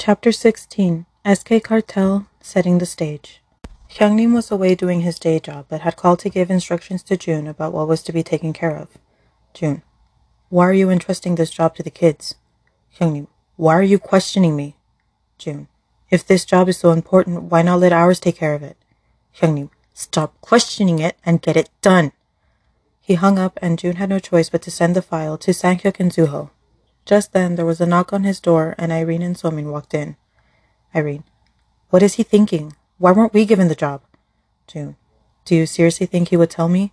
Chapter 16. SK Cartel Setting the Stage. Hyung-nim was away doing his day job, but had called to give instructions to June about what was to be taken care of. June: Why are you entrusting this job to the kids? Hyung-nim: Why are you questioning me? June: If this job is so important, why not let ours take care of it? Hyung-nim: Stop questioning it and get it done. He hung up, and June had no choice but to send the file to Sang-hyuk and Zuho. Just then, there was a knock on his door, and Irene and So-min walked in. Irene: What is he thinking? Why weren't we given the job? June: Do you seriously think he would tell me?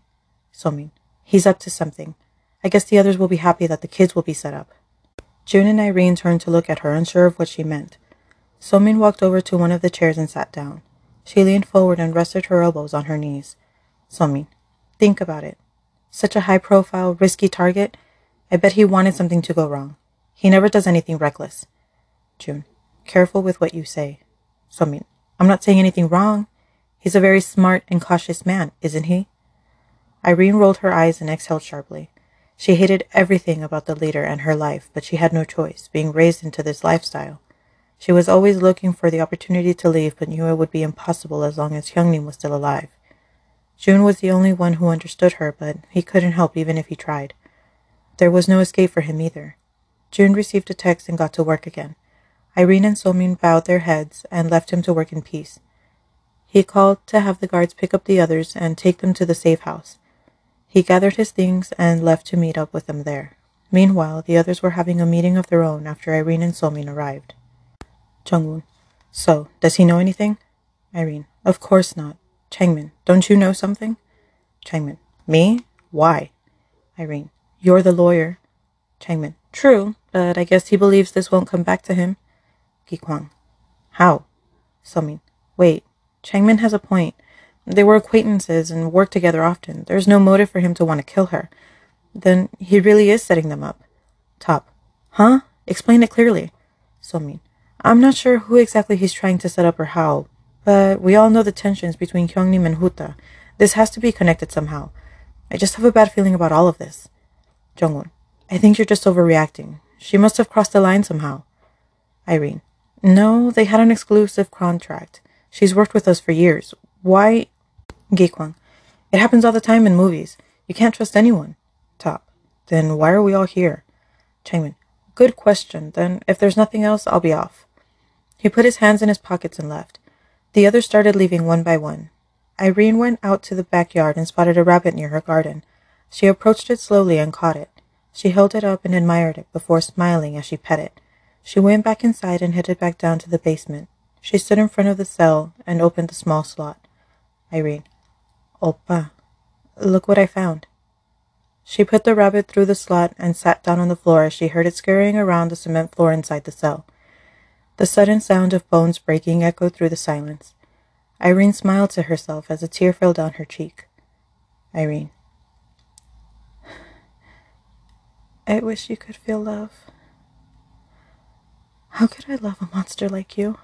So-min: He's up to something. I guess the others will be happy that the kids will be set up. June and Irene turned to look at her, unsure of what she meant. So-min walked over to one of the chairs and sat down. She leaned forward and rested her elbows on her knees. So-min: Think about it. Such a high-profile, risky target. I bet he wanted something to go wrong. He never does anything reckless. June: Careful with what you say. So-min: I'm not saying anything wrong. He's a very smart and cautious man, isn't he? Irene rolled her eyes and exhaled sharply. She hated everything about the leader and her life, but she had no choice, being raised into this lifestyle. She was always looking for the opportunity to leave, but knew it would be impossible as long as Hyung-nim was still alive. June was the only one who understood her, but he couldn't help even if he tried. There was no escape for him either. June received a text and got to work again. Irene and So-min bowed their heads and left him to work in peace. He called to have the guards pick up the others and take them to the safe house. He gathered his things and left to meet up with them there. Meanwhile, the others were having a meeting of their own after Irene and So-min arrived. Jong-un: So, does he know anything? Irene: Of course not. Changmin: Don't you know something? Changmin: Me? Why? Irene: You're the lawyer. Changmin: True, but I guess he believes this won't come back to him. Gikwang: How? So-min: Wait, Changmin has a point. They were acquaintances and worked together often. There's no motive for him to want to kill her. Then he really is setting them up. Top: Huh? Explain it clearly. So-min: I'm not sure who exactly he's trying to set up or how, but we all know the tensions between Hyung-nim and Huta. This has to be connected somehow. I just have a bad feeling about all of this. Jong-un: I think you're just overreacting. She must have crossed the line somehow. Irene: No, they had an exclusive contract. She's worked with us for years. Why? Gaekwon: It happens all the time in movies. You can't trust anyone. Top: Then why are we all here? Changmin: Good question. Then if there's nothing else, I'll be off. He put his hands in his pockets and left. The others started leaving one by one. Irene went out to the backyard and spotted a rabbit near her garden. She approached it slowly and caught it. She held it up and admired it before smiling as she pet it. She went back inside and headed back down to the basement. She stood in front of the cell and opened the small slot. Irene: Oppa, look what I found. She put the rabbit through the slot and sat down on the floor as she heard it scurrying around the cement floor inside the cell. The sudden sound of bones breaking echoed through the silence. Irene smiled to herself as a tear fell down her cheek. Irene: I wish you could feel love. How could I love a monster like you?